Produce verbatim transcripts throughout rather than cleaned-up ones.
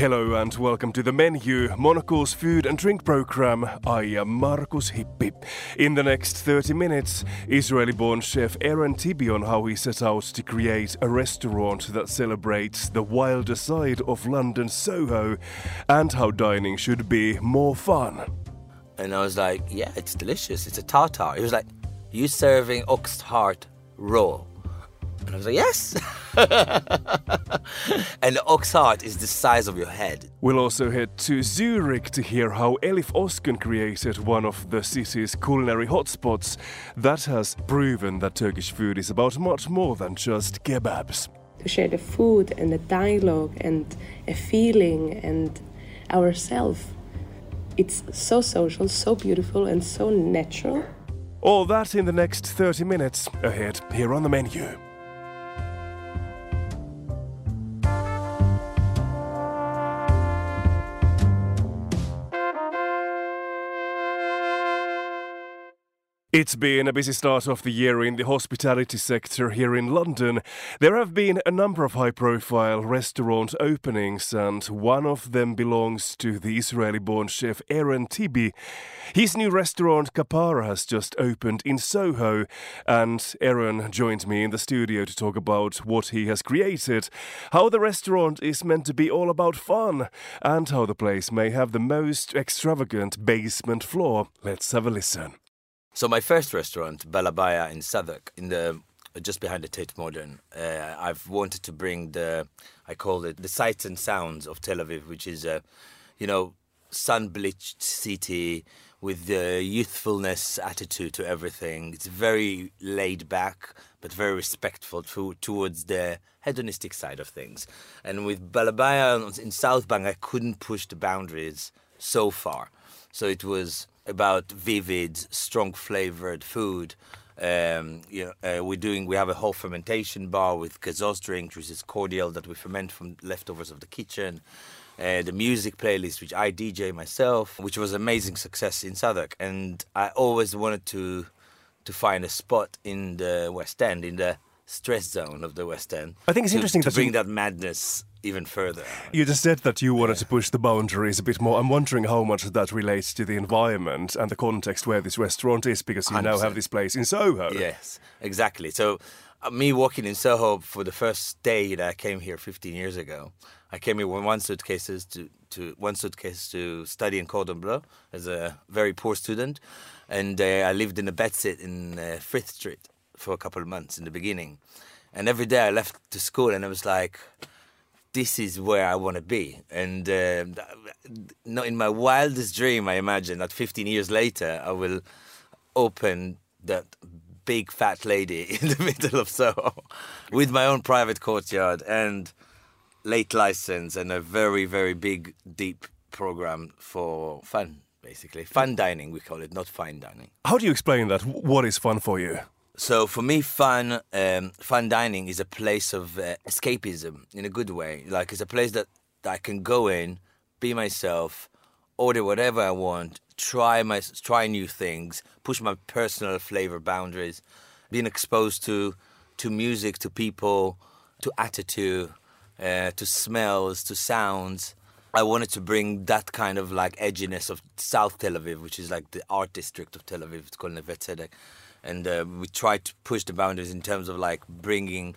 Hello and welcome to The Menu, Monocle's food and drink program. I am Markus Hippi. In the next thirty minutes, Israeli-born chef Erin Tibi on how he set out to create a restaurant that celebrates the wilder side of London Soho and how dining should be more fun. And I was like, yeah, it's delicious. It's a tartare. He was like, you serving ox heart raw? And I was like, yes. And the ox heart is the size of your head. We'll also head to Zurich to hear how Elif Oskan created one of the city's culinary hotspots that has proven that Turkish food is about much more than just kebabs. To share the food and the dialogue and a feeling and ourselves. It's so social, so beautiful and so natural. All that in the next thirty minutes, ahead here on The Menu. It's been a busy start of the year in the hospitality sector here in London. There have been a number of high-profile restaurant openings, and one of them belongs to the Israeli-born chef Erin Tibi. His new restaurant Kapara has just opened in Soho, and Erin joined me in the studio to talk about what he has created, how the restaurant is meant to be all about fun, and how the place may have the most extravagant basement floor. Let's have a listen. So my first restaurant, Balabaya in Southwark, in the just behind the Tate Modern, uh, I've wanted to bring the, I call it the sights and sounds of Tel Aviv, which is a, you know, sun-bleached city with the youthfulness attitude to everything. It's very laid back, but very respectful to, towards the hedonistic side of things. And with Balabaya in South Bank, I couldn't push the boundaries so far. So it was about vivid, strong flavored food. Um, you know, uh, we're doing. We have a whole fermentation bar with gazoz drink, which is cordial that we ferment from leftovers of the kitchen. Uh, the music playlist, which I D J myself, which was amazing success in Southwark. And I always wanted to to find a spot in the West End, in the stress zone of the West End. I think it's to, interesting to that bring you... that madness even further. You just said that you wanted yeah. to push the boundaries a bit more. I'm wondering how much that relates to the environment and the context where this restaurant is, because you one hundred percent now have this place in Soho. Yes, exactly. So uh, me walking in Soho for the first day that I came here fifteen years ago, I came here with one suitcase to, to, one suitcase to study in Cordon Bleu as a very poor student. And uh, I lived in a bedsit in uh, Frith Street for a couple of months in the beginning. And every day I left to school and I was like, this is where I want to be. And uh, not in my wildest dream, I imagine, that fifteen years later, I will open that big fat lady in the middle of Soho with my own private courtyard and late license and a very, very big, deep program for fun, basically. Fun dining, we call it, not fine dining. How do you explain that? What is fun for you? So for me, fun um, fun dining is a place of uh, escapism in a good way. Like, it's a place that, that I can go in, be myself, order whatever I want, try my try new things, push my personal flavor boundaries, being exposed to to music, to people, to attitude, uh, to smells, to sounds. I wanted to bring that kind of like edginess of South Tel Aviv, which is like the art district of Tel Aviv. It's called Neve Tzedek. And uh, we try to push the boundaries in terms of like bringing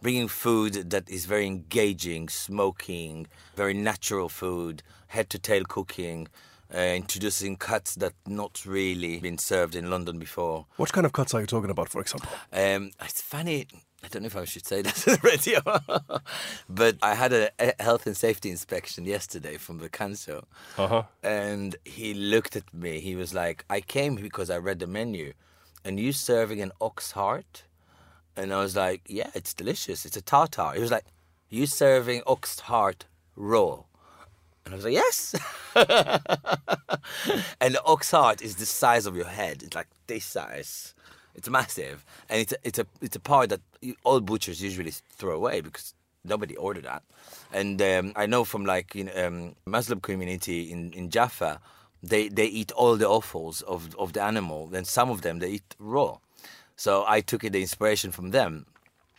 bringing food that is very engaging, smoking, very natural food, head-to-tail cooking, uh, introducing cuts that not really been served in London before. What kind of cuts are you talking about, for example? Um, it's funny, I don't know if I should say that on the radio, but I had a health and safety inspection yesterday from the council, uh-huh. and he looked at me, he was like, I came because I read the menu, and you serving an ox heart? And I was like, yeah, it's delicious. It's a tartare. He was like, you serving ox heart raw? And I was like, yes. And the ox heart is the size of your head. It's like this size. It's massive. And it's a, it's a, it's a part that all butchers usually throw away because nobody ordered that. And um, I know from like you know, um, Muslim community in, in Jaffa, They they eat all the offals of, of the animal, and some of them they eat raw. So I took the inspiration from them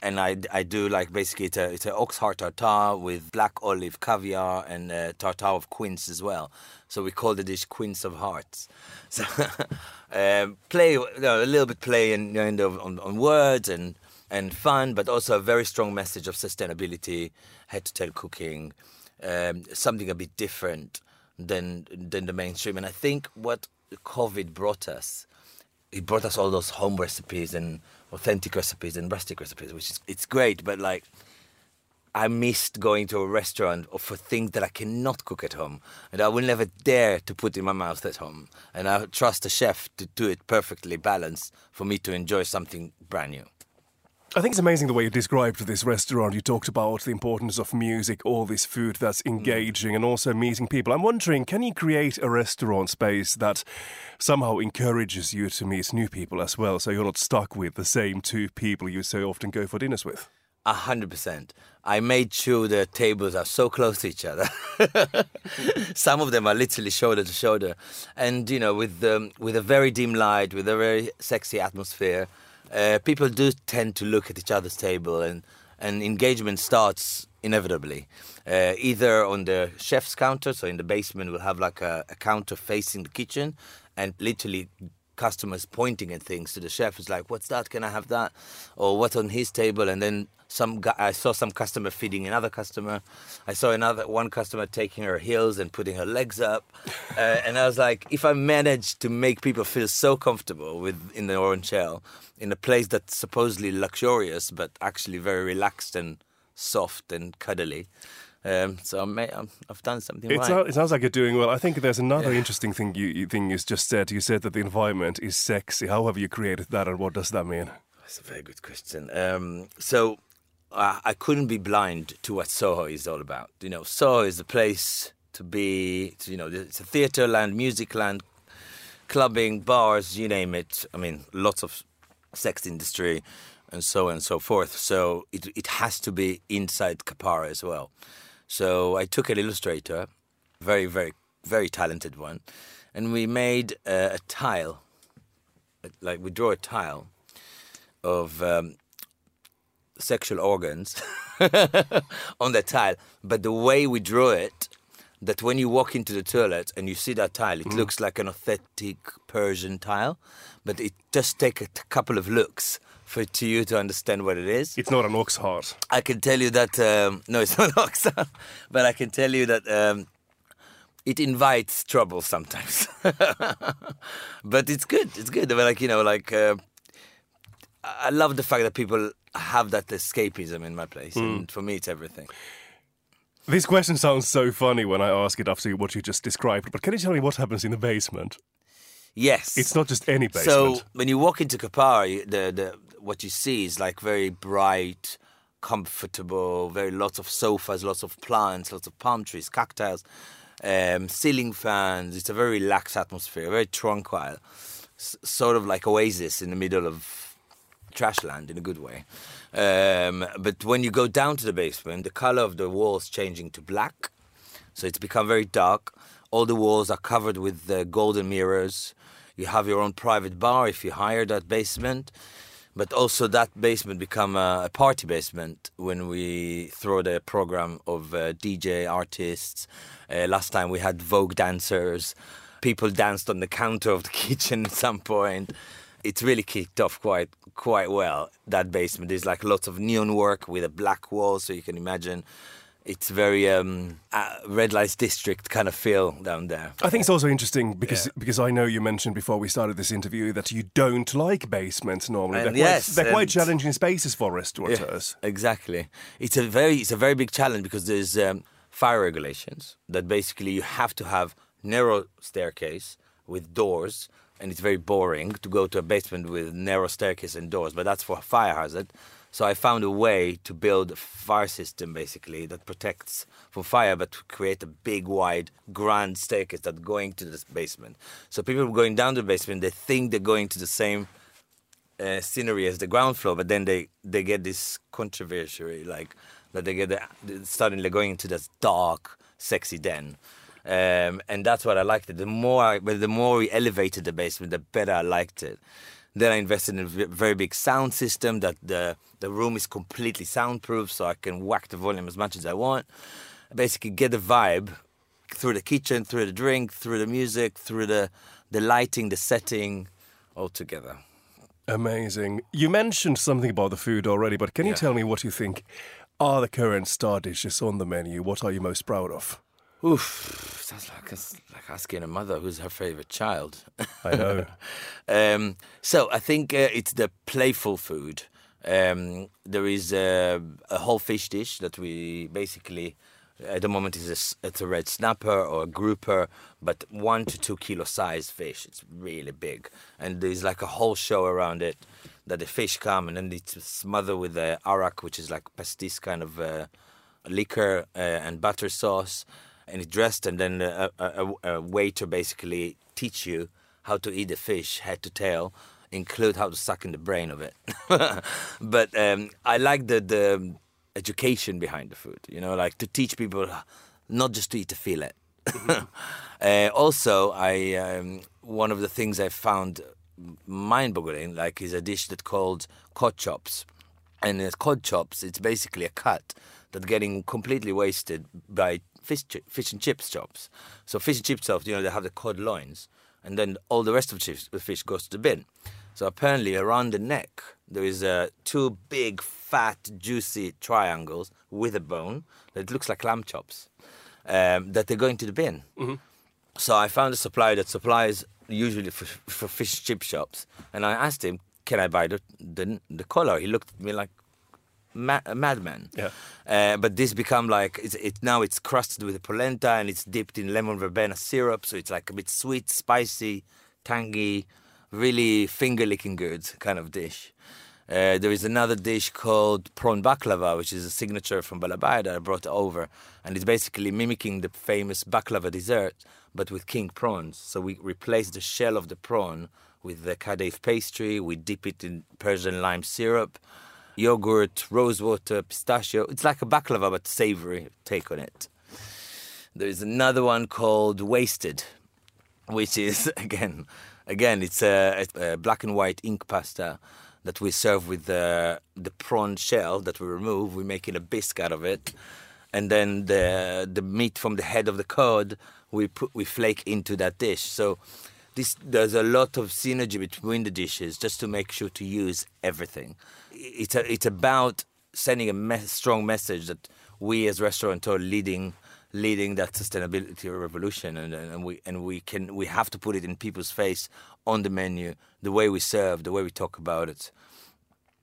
And I, I do like basically it's a, it's an ox heart tartare with black olive caviar and a tartare of quince as well. So we call the dish quince of hearts. So um, play, you know, a little bit play and you know, on, on words and and fun, but also a very strong message of sustainability, head to tail cooking, um, something a bit different than than the mainstream. And I think what COVID brought us, it brought us all those home recipes and authentic recipes and rustic recipes, which is it's great, but like I missed going to a restaurant for things that I cannot cook at home and I will never dare to put in my mouth at home. And I trust a chef to do it perfectly balanced for me to enjoy something brand new. I think it's amazing the way you described this restaurant. You talked about the importance of music, all this food that's engaging, and also meeting people. I'm wondering, can you create a restaurant space that somehow encourages you to meet new people as well, so you're not stuck with the same two people you so often go for dinners with? A hundred percent. I made sure the tables are so close to each other. Some of them are literally shoulder to shoulder. And, you know, with, um, with a very dim light, with a very sexy atmosphere, Uh, people do tend to look at each other's table, and, and engagement starts inevitably. Uh, either on the chef's counter, so in the basement we'll have like a, a counter facing the kitchen, and literally customers pointing at things to the chef. It's like, what's that? Can I have that? Or what's on his table? And then some. Guy, I saw some customer feeding another customer. I saw another one customer taking her heels and putting her legs up. Uh, and I was like, if I manage to make people feel so comfortable with in the Orange Shell, in a place that's supposedly luxurious but actually very relaxed and soft and cuddly. Um, so may, um, I've done something it right. Sounds, it sounds like you're doing well. I think there's another yeah. interesting thing you, you thing you just said. You said that the environment is sexy. How have you created that, and what does that mean? That's a very good question. Um, so I, I couldn't be blind to what Soho is all about. You know, Soho is the place to be. To, you know, it's a theatre land, music land, clubbing, bars, you name it. I mean, lots of sex industry, and so on and so forth. So it it has to be inside Kapara as well. So I took an illustrator, very, very, very talented one, and we made a, a tile, like we draw a tile of um, sexual organs on the tile. But the way we draw it, that when you walk into the toilet and you see that tile, it mm. looks like an authentic Persian tile, but it just takes a couple of looks for to you to understand what it is. It's not an ox heart. I can tell you that, um, no, it's not an ox heart, but I can tell you that um, it invites trouble sometimes. But it's good, it's good. But like, you know, like, uh, I love the fact that people have that escapism in my place. Mm. And for me, it's everything. This question sounds so funny when I ask it after what you just described, but can you tell me what happens in the basement? Yes. It's not just any basement. So when you walk into Kapara, the, the, what you see is like very bright, comfortable, very lots of sofas, lots of plants, lots of palm trees, cacti, um, ceiling fans. It's a very relaxed atmosphere, very tranquil, S- sort of like oasis in the middle of trash land in a good way. Um, but when you go down to the basement, the color of the walls changing to black. So it's become very dark. All the walls are covered with uh, golden mirrors. You have your own private bar if you hire that basement. But also that basement become a, a party basement when we throw the program of uh, D J artists. Uh, last time we had Vogue dancers. People danced on the counter of the kitchen at some point. It's really kicked off quite quite well, that basement. There's like lots of neon work with a black wall, so you can imagine. It's very um, uh, Red Lights District kind of feel down there. I think it's also interesting because yeah. because I know you mentioned before we started this interview that you don't like basements normally. And they're yes, quite, they're quite challenging spaces for restaurateurs. Yeah, exactly. It's a very it's a very big challenge because there's um, fire regulations that basically you have to have narrow staircase with doors, and it's very boring to go to a basement with narrow staircase and doors, but that's for fire hazard. So I found a way to build a fire system, basically, that protects from fire, but to create a big, wide, grand staircase that's going to this basement. So people going down the basement, they think they're going to the same uh, scenery as the ground floor, but then they, they get this controversy, like, that they get the, suddenly going into this dark, sexy den. Um, and that's what I liked it. The more, I, the more we elevated the basement, the better I liked it. Then I invested in a very big sound system that the the room is completely soundproof, so I can whack the volume as much as I want. Basically get the vibe through the kitchen, through the drink, through the music, through the, the lighting, the setting, all together. Amazing. You mentioned something about the food already, but can you yeah. tell me what you think are the current star dishes on the menu? What are you most proud of? Oof, sounds like, like asking a mother who's her favourite child. I know. um, so I think uh, it's the playful food. Um, there is uh, a whole fish dish that we basically, at the moment, is a, it's a red snapper or a grouper, but one to two kilo size fish. It's really big. And there's like a whole show around it that the fish come and then it's smothered with the arak, which is like pastis kind of uh, liquor uh, and butter sauce. And it's dressed, and then a, a, a waiter basically teach you how to eat the fish head to tail, include how to suck in the brain of it. But um, I like the, the education behind the food, you know, like to teach people not just to eat the fillet. uh, also, I um, one of the things I found mind-boggling, like, is a dish that called cod chops. And in cod chops, it's basically a cut that's getting completely wasted by Fish, fish and chips chops. So fish and chips chops, you know, they have the cod loins, and then all the rest of the fish goes to the bin. So apparently around the neck, there is uh, two big, fat, juicy triangles with a bone that looks like lamb chops um, that they're going to the bin. Mm-hmm. So I found a supplier that supplies usually for, for fish and chip shops, and I asked him, can I buy the, the, the collar? He looked at me like, Ma- a madman, yeah. Uh, but this become like it's, it now it's crusted with polenta and it's dipped in lemon verbena syrup, so it's like a bit sweet, spicy, tangy, really finger licking good kind of dish. Uh, there is another dish called prawn baklava, which is a signature from Balabaya that I brought over, and it's basically mimicking the famous baklava dessert but with king prawns. So we replace the shell of the prawn with the kadayif pastry. We dip it in Persian lime syrup, yogurt, rose water, pistachio. It's like a baklava, but savory take on it. There is another one called Wasted, which is, again, again, it's a, a black and white ink pasta that we serve with the, the prawn shell that we remove. We make it a bisque out of it. And then the the meat from the head of the cod, we put, we flake into that dish. So this, there's a lot of synergy between the dishes just to make sure to use everything. It's a, it's about sending a me- strong message that we as restaurants are leading leading that sustainability revolution, and, and we and we can we have to put it in people's face on the menu, the way we serve, the way we talk about it,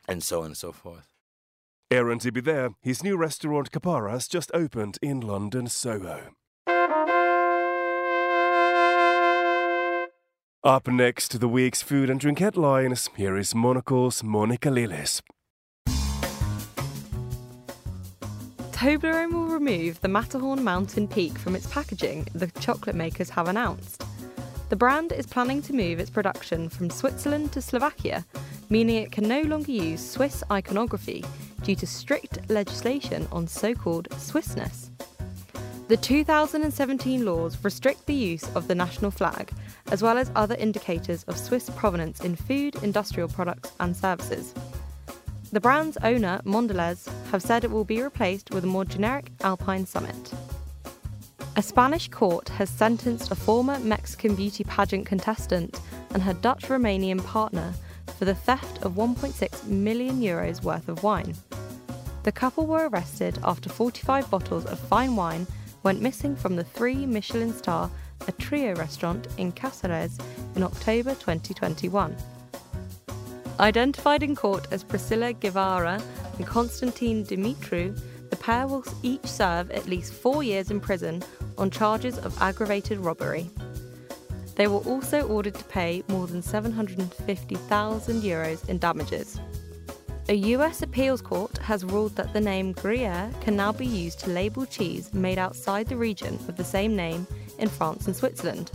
and so on and so forth. Erin Tibi there. His new restaurant Kapara has just opened in London, Soho. Up next to the week's food and drink headlines, here is Monocle's Monica Lillis. Toblerone will remove the Matterhorn mountain peak from its packaging, the chocolate makers have announced. The brand is planning to move its production from Switzerland to Slovakia, meaning it can no longer use Swiss iconography due to strict legislation on so-called Swissness. The two thousand seventeen laws restrict the use of the national flag, as well as other indicators of Swiss provenance in food, industrial products and services. The brand's owner, Mondelez, have said it will be replaced with a more generic Alpine Summit. A Spanish court has sentenced a former Mexican beauty pageant contestant and her Dutch-Romanian partner for the theft of one point six million euros worth of wine. The couple were arrested after forty-five bottles of fine wine went missing from the three Michelin star A Trio restaurant in Cáceres in October twenty twenty-one. Identified in court as Priscilla Guevara and Constantine Dimitrou, the pair will each serve at least four years in prison on charges of aggravated robbery. They were also ordered to pay more than seven hundred fifty thousand euros in damages. A U S appeals court has ruled that the name Gruyère can now be used to label cheese made outside the region with the same name in France and Switzerland.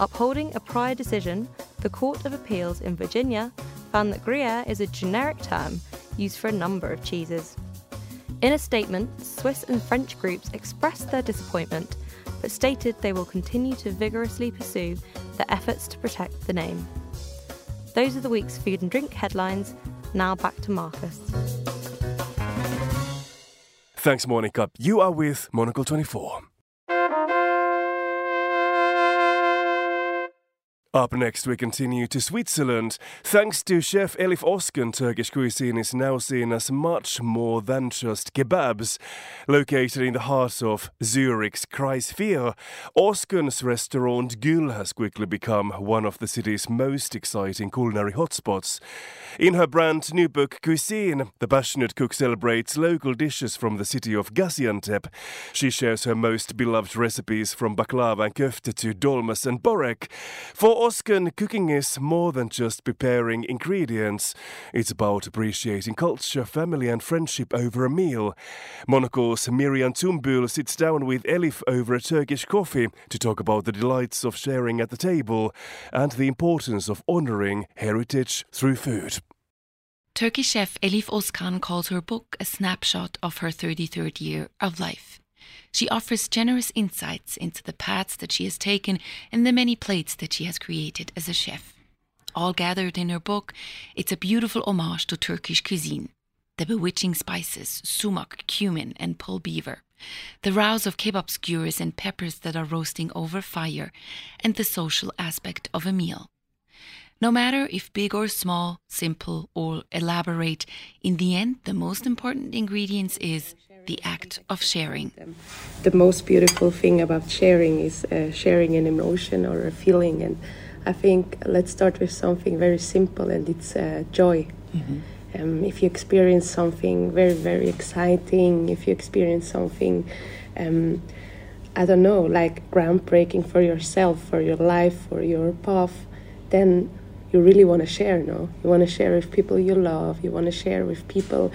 Upholding a prior decision, the Court of Appeals in Virginia found that Gruyère is a generic term used for a number of cheeses. In a statement, Swiss and French groups expressed their disappointment, but stated they will continue to vigorously pursue their efforts to protect the name. Those are the week's food and drink headlines. Now back to Marcus. Thanks, Monica. You are with Monocle twenty-four. Up next, we continue to Switzerland. Thanks to chef Elif Oskan, Turkish cuisine is now seen as much more than just kebabs. Located in the heart of Zurich's Kreisviertel, Oskan's restaurant Gül has quickly become one of the city's most exciting culinary hotspots. In her brand new book Cüisine, the passionate cook celebrates local dishes from the city of Gaziantep. She shares her most beloved recipes from baklava and köfte to dolmas and borek. For Oskan, cooking is more than just preparing ingredients. It's about appreciating culture, family and friendship over a meal. Monocle's Myriam Zumbühl sits down with Elif over a Turkish coffee to talk about the delights of sharing at the table and the importance of honouring heritage through food. Turkish chef Elif Oskan calls her book a snapshot of her thirty-third year of life. She offers generous insights into the paths that she has taken and the many plates that she has created as a chef. All gathered in her book, it's a beautiful homage to Turkish cuisine. The bewitching spices, sumac, cumin and pul biber, the rows of kebab skewers and peppers that are roasting over fire, and the social aspect of a meal. No matter if big or small, simple or elaborate, in the end the most important ingredient is the act of sharing. The most beautiful thing about sharing is uh, sharing an emotion or a feeling. And I think let's start with something very simple, and it's uh, joy. Mm-hmm. Um, if you experience something very, very exciting, if you experience something, um, I don't know, like groundbreaking for yourself, for your life, for your path, then you really want to share, no? You want to share with people you love. You want to share with people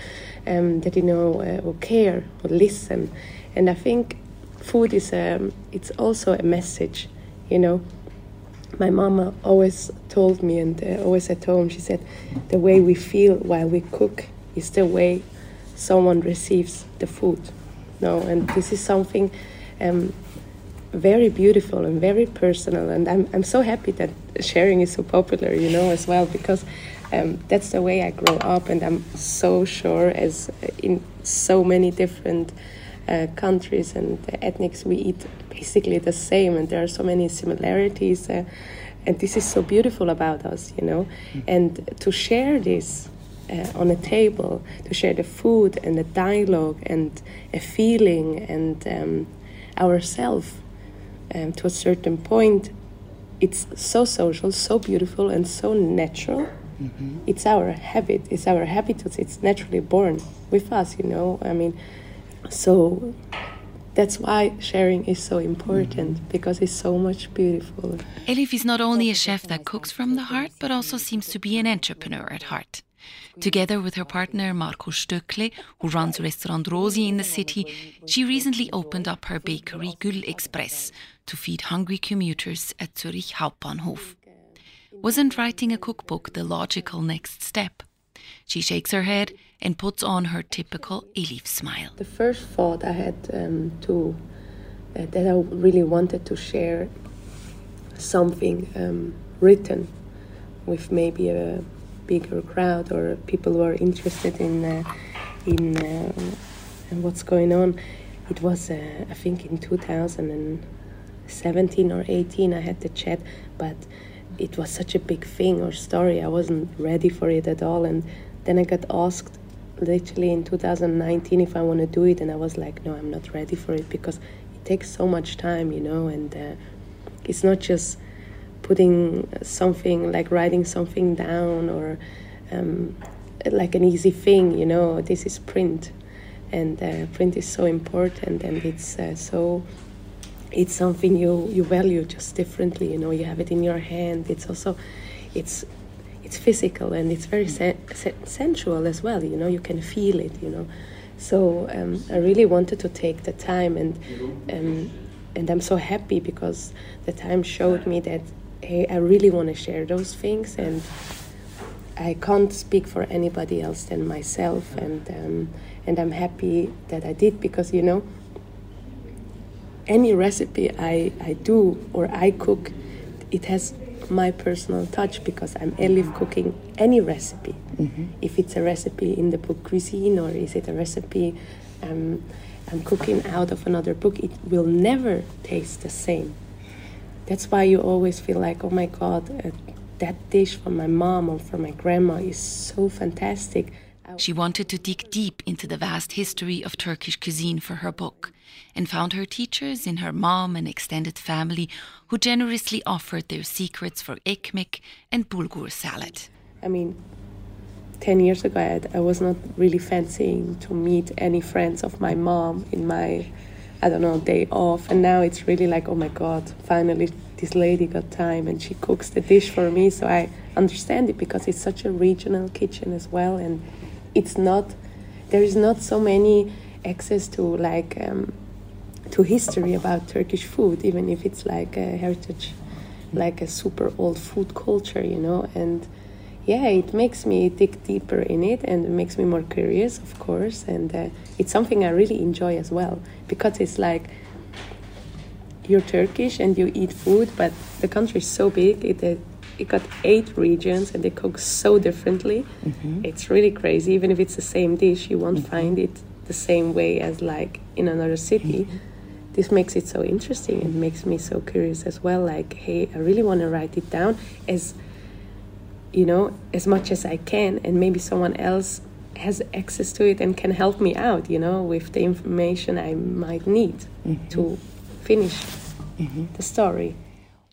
um, that you know uh, who care, who listen. And I think food is um, it's also a message, you know. My mama always told me, and uh, always at home, she said, the way we feel while we cook is the way someone receives the food, no? And this is something um, very beautiful and very personal, and I'm I'm so happy that sharing is so popular, you know, as well, because um, that's the way I grow up, and I'm so sure, as in so many different uh, countries and ethnics, we eat basically the same, and there are so many similarities, uh, and this is so beautiful about us, you know, and to share this Uh, on a table, to share the food and the dialogue and a feeling and um, ourselves um, to a certain point, it's so social, so beautiful and so natural. Mm-hmm. It's our habit, it's our habitus, it's naturally born with us, you know, I mean, so that's why sharing is so important, because it's so much beautiful. Elif is not only a chef that cooks from the heart, but also seems to be an entrepreneur at heart. Together with her partner Marco Stöckle, who runs Restaurant Rosie in the city, she recently opened up her bakery Gül Express to feed hungry commuters at Zurich Hauptbahnhof. Wasn't writing a cookbook the logical next step? She shakes her head and puts on her typical Elif smile. The first thought I had um, to uh, that I really wanted to share something um, written with maybe a bigger crowd or people who are interested in uh, in uh, what's going on. It was, uh, I think, in two thousand seventeen or eighteen I had the chat, but it was such a big thing or story. I wasn't ready for it at all. And then I got asked literally in two thousand nineteen if I want to do it, and I was like, no, I'm not ready for it, because it takes so much time, you know, and uh, it's not just putting something, like writing something down or um, like an easy thing, you know, this is print, and uh, print is so important, and it's uh, so, it's something you, you value just differently, you know, you have it in your hand, it's also, it's it's physical, and it's very sen- sen- sensual as well, you know, you can feel it, you know, so um, I really wanted to take the time, and um, and I'm so happy because the time showed me that hey, I really want to share those things, and I can't speak for anybody else than myself, and um, and I'm happy that I did, because, you know, any recipe I, I do or I cook, it has my personal touch, because I'm Elif cooking any recipe. Mm-hmm. If it's a recipe in the book Cuisine, or is it a recipe um, I'm cooking out of another book, it will never taste the same. That's why you always feel like, oh my God, uh, that dish from my mom or from my grandma is so fantastic. She wanted to dig deep into the vast history of Turkish cuisine for her book, and found her teachers in her mom and extended family, who generously offered their secrets for ekmek and bulgur salad. I mean, ten years ago, I, I was not really fancying to meet any friends of my mom in my, I don't know, day off. And now it's really like, oh my God, finally this lady got time and she cooks the dish for me. So I understand it, because it's such a regional kitchen as well. And it's not, there is not so many access to like, um, to history about Turkish food, even if it's like a heritage, like a super old food culture, you know. And yeah, it makes me dig deeper in it, and it makes me more curious, of course. And uh, it's something I really enjoy as well, because it's like, you're Turkish and you eat food, but the country is so big, it, it got eight regions and they cook so differently. Mm-hmm. It's really crazy. Even if it's the same dish, you won't mm-hmm. find it the same way as like in another city. Mm-hmm. This makes it so interesting. It makes me so curious as well. Like, hey, I really want to write it down as, you know, as much as I can, and maybe someone else has access to it and can help me out, you know, with the information I might need mm-hmm. to finish mm-hmm. the story.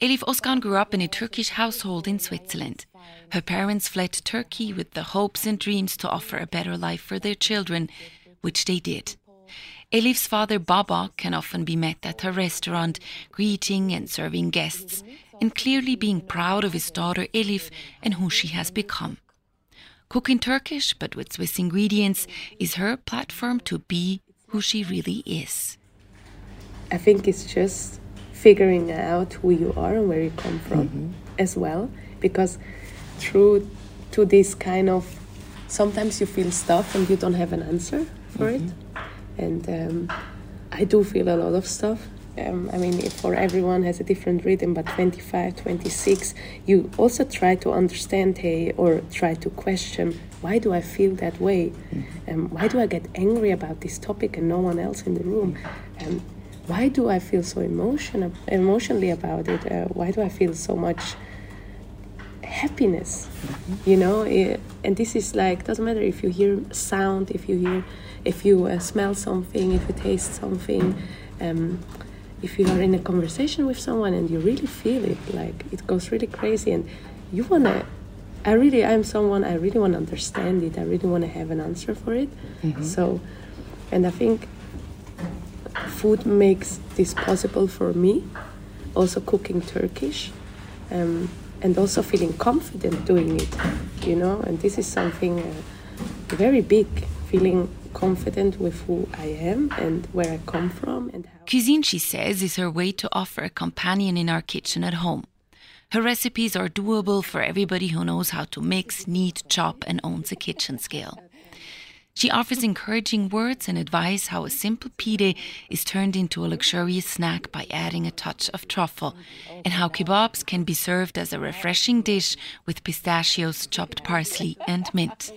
Elif Oskan grew up in a Turkish household in Switzerland. Her parents fled to Turkey with the hopes and dreams to offer a better life for their children, which they did. Elif's father, Baba, can often be met at her restaurant, greeting and serving guests, and clearly being proud of his daughter Elif and who she has become. Cooking Turkish, but with Swiss ingredients, is her platform to be who she really is. I think it's just figuring out who you are and where you come from mm-hmm. as well, because through to this kind of, sometimes you feel stuff and you don't have an answer for mm-hmm. it. And um, I do feel a lot of stuff. Um, I mean, for everyone has a different rhythm, but twenty-five, twenty-six, you also try to understand, hey, or try to question, why do I feel that way? Um, why do I get angry about this topic and no one else in the room? Um, why do I feel so emotional, emotionally about it? Uh, why do I feel so much happiness? Mm-hmm. You know, it, and this is like, doesn't matter if you hear sound, if you hear, if you uh, smell something, if you taste something, um, if you are in a conversation with someone and you really feel it, like it goes really crazy, and you wanna, I really, I'm someone, I really wanna understand it, I really wanna have an answer for it. Mm-hmm. So, and I think food makes this possible for me, also cooking Turkish, um, and also feeling confident doing it, you know, and this is something uh, very big, feeling confident with who I am and where I come from. And how cuisine, she says, is her way to offer a companion in our kitchen at home. Her recipes are doable for everybody who knows how to mix, knead, chop and owns a kitchen skill. She offers encouraging words and advice how a simple pide is turned into a luxurious snack by adding a touch of truffle, and how kebabs can be served as a refreshing dish with pistachios, chopped parsley and mint.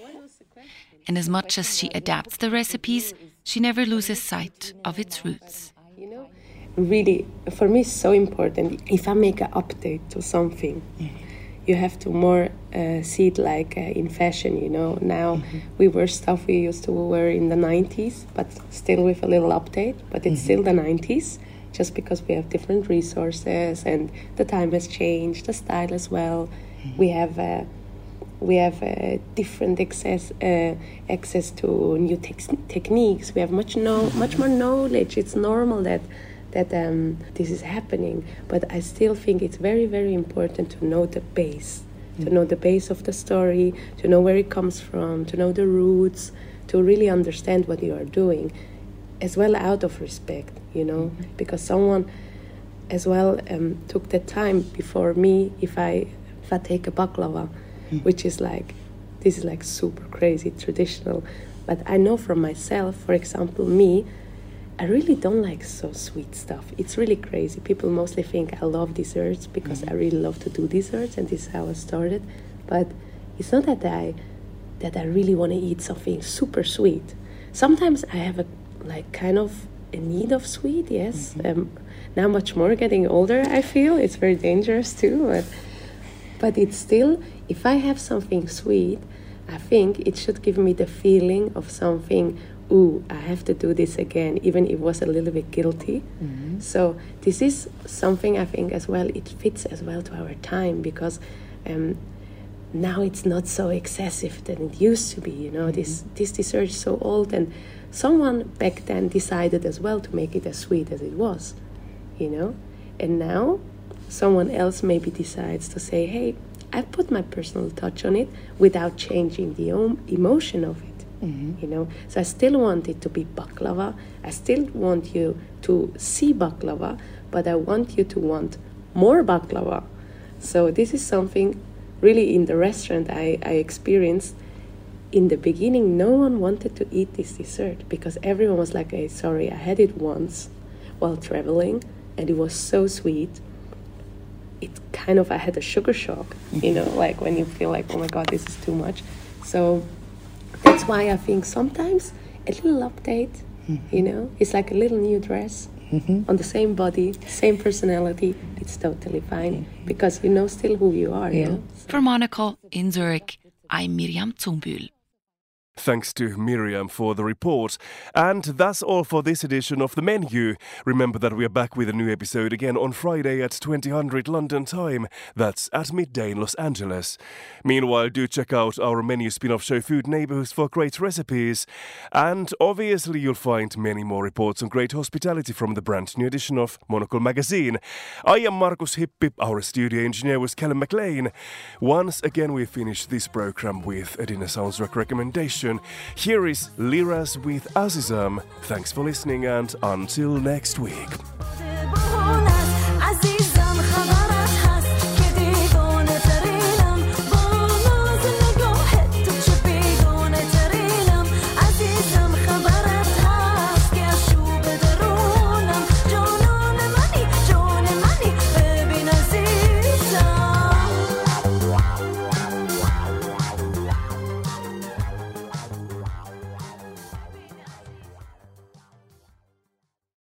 And as much as she adapts the recipes, she never loses sight of its roots. You know, really, for me, it's so important. If I make an update to something, yeah. you have to more uh, see it like uh, in fashion, you know. Now mm-hmm. we wear stuff we used to wear in the nineties, but still with a little update. But it's mm-hmm. still the nineties, just because we have different resources and the time has changed, the style as well. Mm-hmm. We have... Uh, We have uh, different access uh, access to new tex- techniques. We have much no much more knowledge. It's normal that that um, this is happening, but I still think it's very very important to know the base, mm-hmm. to know the base of the story, to know where it comes from, to know the roots, to really understand what you are doing, as well out of respect, you know, mm-hmm. because someone as well um, took the time before me. If I if I take a baklava. Mm. Which is like, this is like super crazy traditional. But I know from myself, for example, me, I really don't like so sweet stuff. It's really crazy. People mostly think I love desserts because mm-hmm. I really love to do desserts, and this is how I started. But it's not that I that I really want to eat something super sweet. Sometimes I have a like kind of a need of sweet, yes. Mm-hmm. Um, now much more getting older, I feel. It's very dangerous too. But, but it's still, if I have something sweet, I think it should give me the feeling of something, ooh, I have to do this again, even if it was a little bit guilty. Mm-hmm. So this is something I think as well, it fits as well to our time, because um, now it's not so excessive than it used to be. You know, mm-hmm. this, this dessert is so old, and someone back then decided as well to make it as sweet as it was, you know? And now someone else maybe decides to say, hey, I put my personal touch on it without changing the om- emotion of it. Mm-hmm. You know, so I still want it to be baklava. I still want you to see baklava, but I want you to want more baklava. So this is something really in the restaurant I, I experienced. In the beginning, no one wanted to eat this dessert because everyone was like, hey, sorry, I had it once while traveling and it was so sweet. It kind of, I had a sugar shock, you know, like when you feel like, oh my God, this is too much. So that's why I think sometimes a little update, mm-hmm. you know, it's like a little new dress mm-hmm. on the same body, same personality. It's totally fine mm-hmm. because you know still who you are. Yeah. You know? For Monocle in Zurich, I'm Myriam Zumbühl. Thanks to Myriam for the report. And that's all for this edition of The Menu. Remember that we are back with a new episode again on Friday at twenty hundred London time. That's at midday in Los Angeles. Meanwhile, do check out our menu spin-off show Food Neighbourhoods for great recipes. And obviously you'll find many more reports on great hospitality from the brand new edition of Monocle magazine. I am Markus Hippi. Our studio engineer was Callum McLean. Once again, we finish this programme with a Dinner Sounds Rock recommendation. Here is Liras with Azizam. Thanks for listening, and until next week.